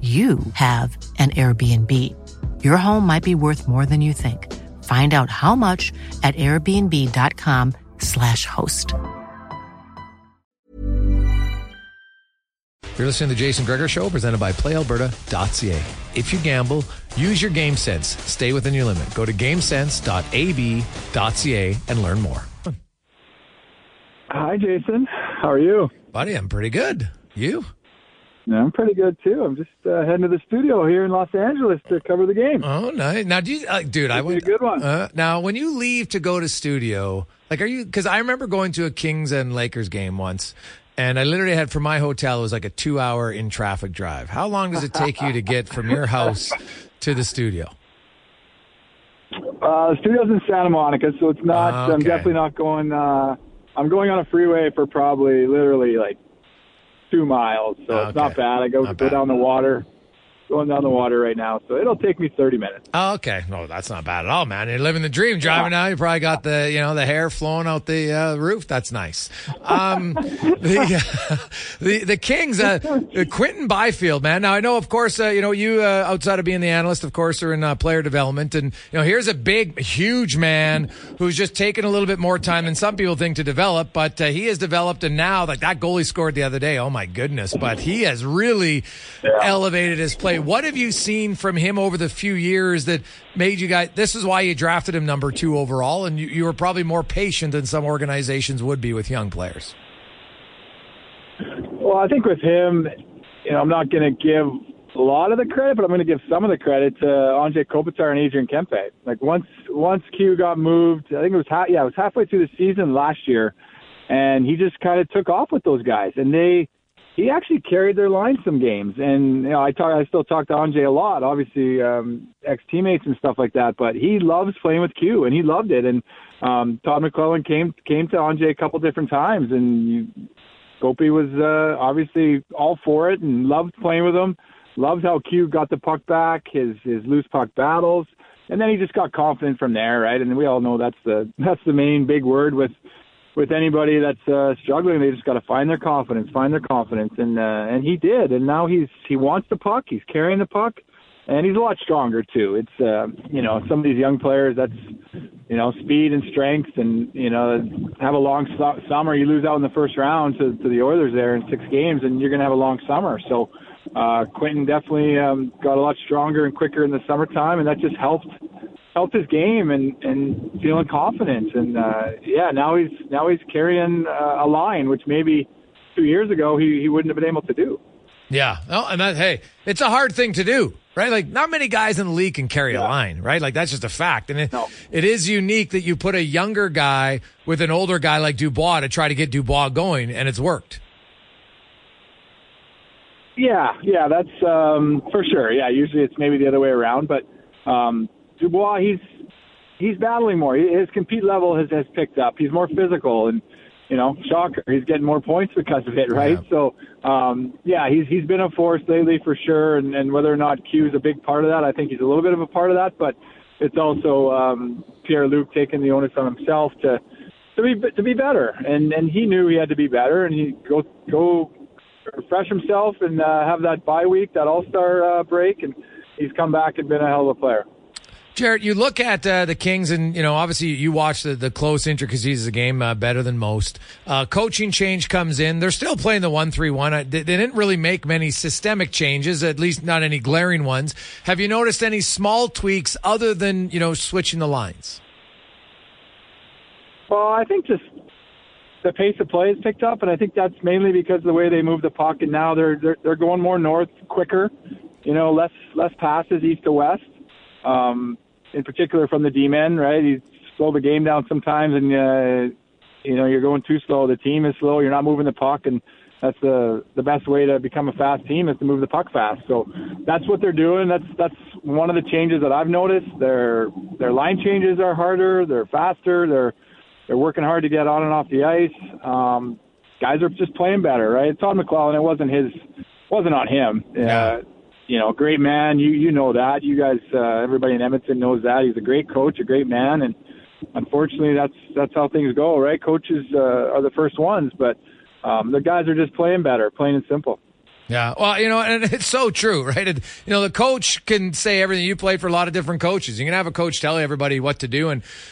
you have an Airbnb. Your home might be worth more than you think. Find out how much at airbnb.com/host. You're listening to the Jason Greger Show, presented by playalberta.ca. If you gamble, use your game sense. Stay within your limit. Go to gamesense.ab.ca and learn more. Hi, Jason. How are you? Buddy, I'm pretty good. You? Yeah, I'm pretty good, too. I'm just heading to the studio here in Los Angeles to cover the game. Oh, nice. Now, do you, dude, I would be a good one. Now, when you leave to go to studio, like, are you, because I remember going to a Kings and Lakers game once, and I literally had, from my hotel, it was like a 2-hour in traffic drive. How long does it take you to get from your house to the studio? The studio's in Santa Monica, so it's not, okay. I'm definitely not going, I'm going on a freeway for probably literally like 2 miles, so okay. It's not bad. I go down the water, going down the water right now, so it'll take me 30 minutes. Oh, okay. No, that's not bad at all, man. You're living the dream driving now. You probably got the, you know, the hair flowing out the roof. That's nice. The Kings, Quinton Byfield, man. Now, I know, of course, you know, you outside of being the analyst, of course, are in player development, and, you know, here's a big, huge man who's just taken a little bit more time than some people think to develop, but he has developed, and now, like, that goal he scored the other day, oh my goodness, but he has really elevated his play. What have you seen from him over the few years that made you guys, this is why you drafted him number 2 overall, and you were probably more patient than some organizations would be with young players? Well, I think with him, you know, I'm not going to give a lot of the credit, but I'm going to give some of the credit to Anze Kopitar and Adrian Kempe. Like once Q got moved, I think it was it was halfway through the season last year, and he just kind of took off with those guys, and he actually carried their line some games. And, you know, I still talk to Anze a lot, obviously, ex-teammates and stuff like that, but he loves playing with Q, and he loved it. And Todd McClellan came to Anze a couple different times, and Kopi was obviously all for it and loved playing with him, loved how Q got the puck back, his loose puck battles, and then he just got confident from there, right? And we all know that's the main big word with anybody that's struggling. They just got to find their confidence. And he did. And now he wants the puck. He's carrying the puck, and he's a lot stronger too. It's, you know, some of these young players, that's, you know, speed and strength, and, you know, have a long summer. You lose out in the first round to the Oilers there in 6 games, and you're going to have a long summer. So Quinton definitely got a lot stronger and quicker in the summertime, and that just helped his game and feeling confident. And now he's carrying a line, which maybe 2 years ago he wouldn't have been able to do. Yeah. Well, and that, hey, it's a hard thing to do. right? Like, not many guys in the league can carry a line, right? Like, that's just a fact. And it is unique that you put a younger guy with an older guy like Dubois to try to get Dubois going, and it's worked. Yeah, that's for sure. Yeah, usually it's maybe the other way around, but Dubois, he's battling more. His compete level has picked up. He's more physical, and shocker, he's getting more points because of it, right? Yeah. So he's been a force lately for sure, and whether or not Q is a big part of that, I think he's a little bit of a part of that, but it's also Pierre-Luc taking the onus on himself to be better, and he knew he had to be better, and he go refresh himself and have that bye week, that all-star break, and he's come back and been a hell of a player. Jarret, you look at the Kings, and obviously you watch the close intricacies of the game better than most. Coaching change comes in. They're still playing the 1-3-1. They didn't really make many systemic changes, at least not any glaring ones. Have you noticed any small tweaks other than switching the lines? Well, I think just the pace of play has picked up, and I think that's mainly because of the way they move the puck, and now they're going more north quicker, less passes east to west. In particular from the D-men, right? You slow the game down sometimes, and you're going too slow. The team is slow. You're not moving the puck, and that's the best way to become a fast team is to move the puck fast. So that's what they're doing. That's one of the changes that I've noticed. Their line changes are harder. They're faster. They're working hard to get on and off the ice. Guys are just playing better, right? Todd McClellan, it wasn't on him. Yeah. Great man. You know that. You guys, everybody in Edmonton knows that. He's a great coach, a great man, and unfortunately, that's how things go, right? Coaches are the first ones, but the guys are just playing better, plain and simple. Yeah, well, and it's so true, right? The coach can say everything. You played for a lot of different coaches. You can have a coach tell everybody what to do,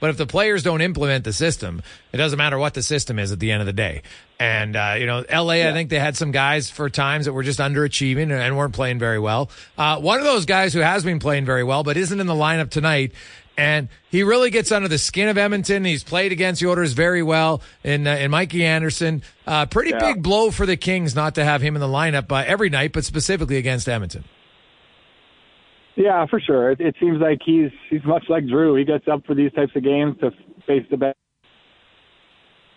but if the players don't implement the system, it doesn't matter what the system is at the end of the day. And, LA, I think they had some guys for times that were just underachieving and weren't playing very well. One of those guys who has been playing very well but isn't in the lineup tonight, and he really gets under the skin of Edmonton. He's played against the Oilers very well in Mikey Anderson. Pretty big blow for the Kings not to have him in the lineup every night, but specifically against Edmonton. Yeah, for sure. It seems like he's much like Drew. He gets up for these types of games to face the best.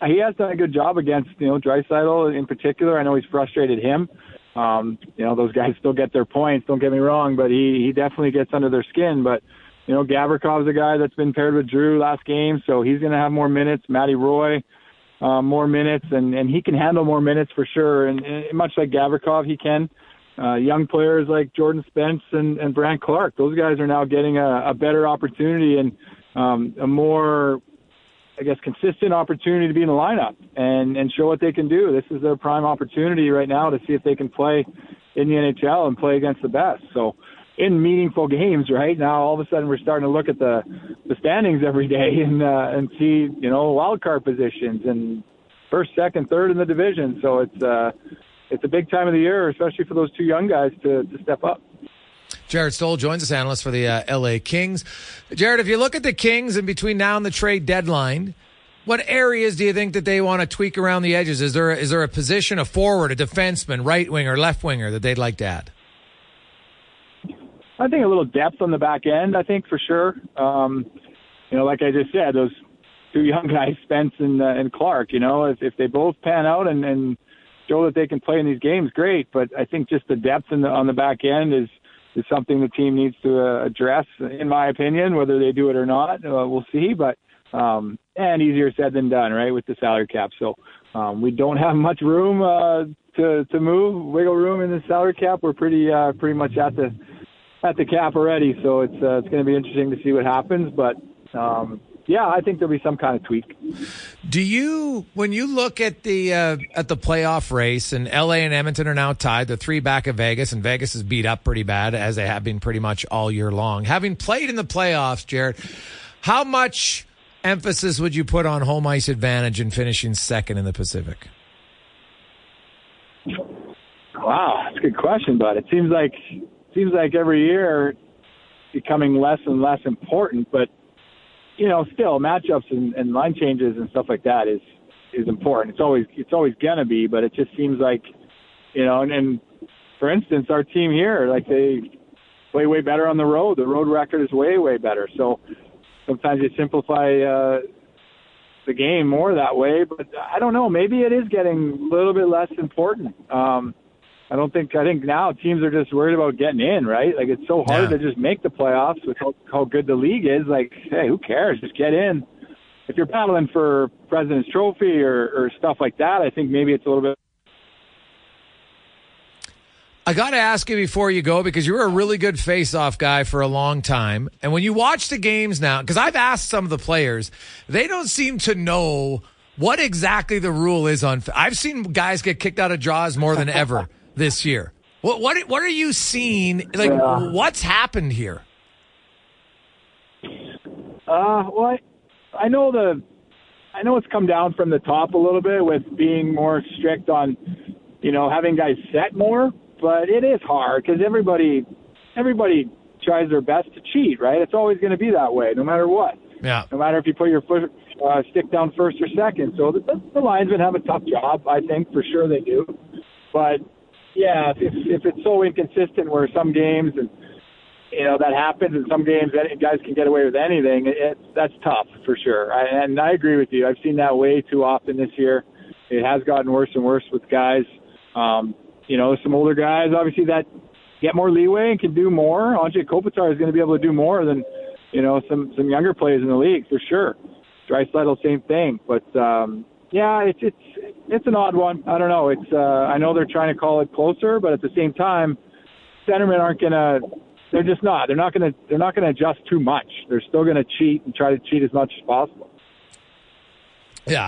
He has done a good job against, Dreisaitl in particular. I know he's frustrated him. Those guys still get their points, don't get me wrong, but he definitely gets under their skin, but Gavrikov's a guy that's been paired with Drew last game, so he's going to have more minutes. Matty Roy, more minutes, and he can handle more minutes for sure. And much like Gavrikov, he can. Young players like Jordan Spence and Brandt Clark, those guys are now getting a better opportunity and a more, consistent opportunity to be in the lineup and show what they can do. This is their prime opportunity right now to see if they can play in the NHL and play against the best. So, in meaningful games, right? Now, all of a sudden, we're starting to look at the standings every day and see, wild card positions and first, second, third in the division. So it's a big time of the year, especially for those two young guys to step up. Jarret Stoll joins us, analyst for the LA Kings. Jarret, if you look at the Kings and between now and the trade deadline, what areas do you think that they want to tweak around the edges? Is there a position, a forward, a defenseman, right winger, left winger that they'd like to add? I think a little depth on the back end, I think, for sure. Like I just said, those two young guys, Spence and Clark, if they both pan out and show that they can play in these games, great. But I think just the depth on the back end is something the team needs to address, in my opinion, whether they do it or not. We'll see. But and easier said than done, right, with the salary cap. So we don't have much room to move, wiggle room in the salary cap. We're pretty much at the cap already, so it's going to be interesting to see what happens. But I think there'll be some kind of tweak. Do you, when you look at the playoff race, and LA and Edmonton are now tied, the three back of Vegas, and Vegas is beat up pretty bad as they have been pretty much all year long. Having played in the playoffs, Jarret, how much emphasis would you put on home ice advantage and finishing second in the Pacific? Wow, that's a good question, bud. It seems like every year becoming less and less important, but, still matchups and line changes and stuff like that is important. It's always going to be, but it just seems like, and for instance, our team here, like way better on the road. The road record is way better. So sometimes you simplify the game more that way. But I don't know. Maybe it is getting a little bit less important. I think now teams are just worried about getting in, right? Like, it's so hard to just make the playoffs with how good the league is. Like, hey, who cares? Just get in. If you're battling for President's Trophy or stuff like that, I think maybe it's a little bit. I got to ask you before you go, because you were a really good face-off guy for a long time. And when you watch the games now, because I've asked some of the players, they don't seem to know what exactly the rule is on. I've seen guys get kicked out of draws more than ever this year. What are you seeing? Like, what's happened here? I know it's come down from the top a little bit with being more strict on, having guys set more, but it is hard because everybody tries their best to cheat, right? It's always going to be that way, no matter what. Yeah. No matter if you put your foot stick down first or second. So the linesmen have a tough job, I think, for sure they do. But yeah, if it's so inconsistent where some games and. That happens in some games. Guys can get away with anything. That's tough for sure. And I agree with you. I've seen that way too often this year. It has gotten worse and worse with guys. Some older guys, obviously, that get more leeway and can do more. Anze Kopitar is going to be able to do more than, some younger players in the league for sure. Dreisaitl, same thing. But, it's an odd one. I don't know. It's I know they're trying to call it closer, but at the same time, centermen aren't going to – they're just not. They're not going to adjust too much. They're still going to cheat and try to cheat as much as possible. Yeah,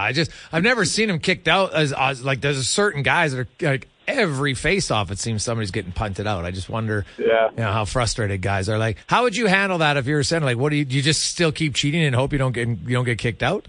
I've never seen them kicked out as like there's a certain guys that are like every face-off it seems somebody's getting punted out. I just wonder, how frustrated guys are. Like, how would you handle that if you were saying, like, what do you just still keep cheating and hope you don't get kicked out?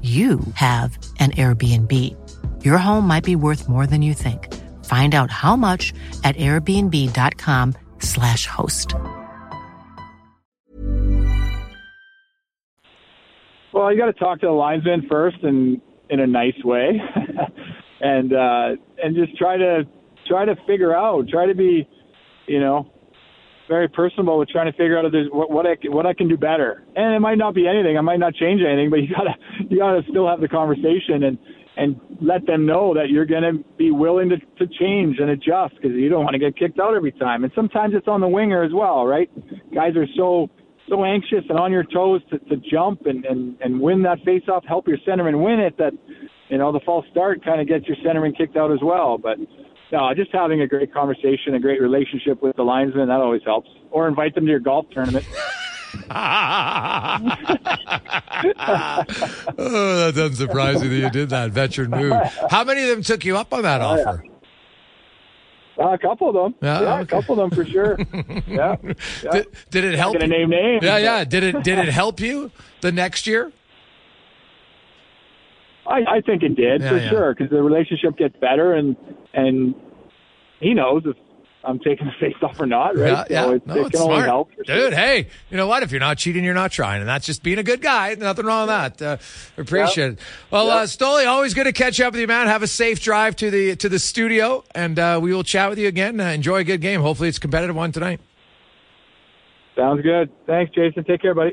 you have an Airbnb. Your home might be worth more than you think. Find out how much at airbnb.com/host. Well, you got to talk to the linesman first and in a nice way and just try to figure out, try to be, very personable with trying to figure out if there's what I can do better. And it might not be anything. I might not change anything, but you gotta still have the conversation and let them know that you're gonna be willing to change and adjust because you don't want to get kicked out every time. And sometimes it's on the winger as well, right? Guys are so anxious and on your toes to jump and win that face-off, help your centerman win it. That the false start kind of gets your centerman kicked out as well, but. No, just having a great conversation, a great relationship with the linesman, that always helps. Or invite them to your golf tournament. Oh, that doesn't surprise me that you did that. Veteran move. How many of them took you up on that offer? A couple of them. A couple of them for sure. Yeah. Did it help? I'm not going to name names. Yeah. Did it help you the next year? I think it did, for sure, because the relationship gets better, and he knows if I'm taking the face-off or not, right? Yeah, yeah. So it can only help. Dude, hey, you know what? If you're not cheating, you're not trying. And that's just being a good guy. Nothing wrong with that. Appreciate it. Well, Stoley, always good to catch up with you, man. Have a safe drive to the studio, and we will chat with you again. Enjoy a good game. Hopefully it's a competitive one tonight. Sounds good. Thanks, Jason. Take care, buddy.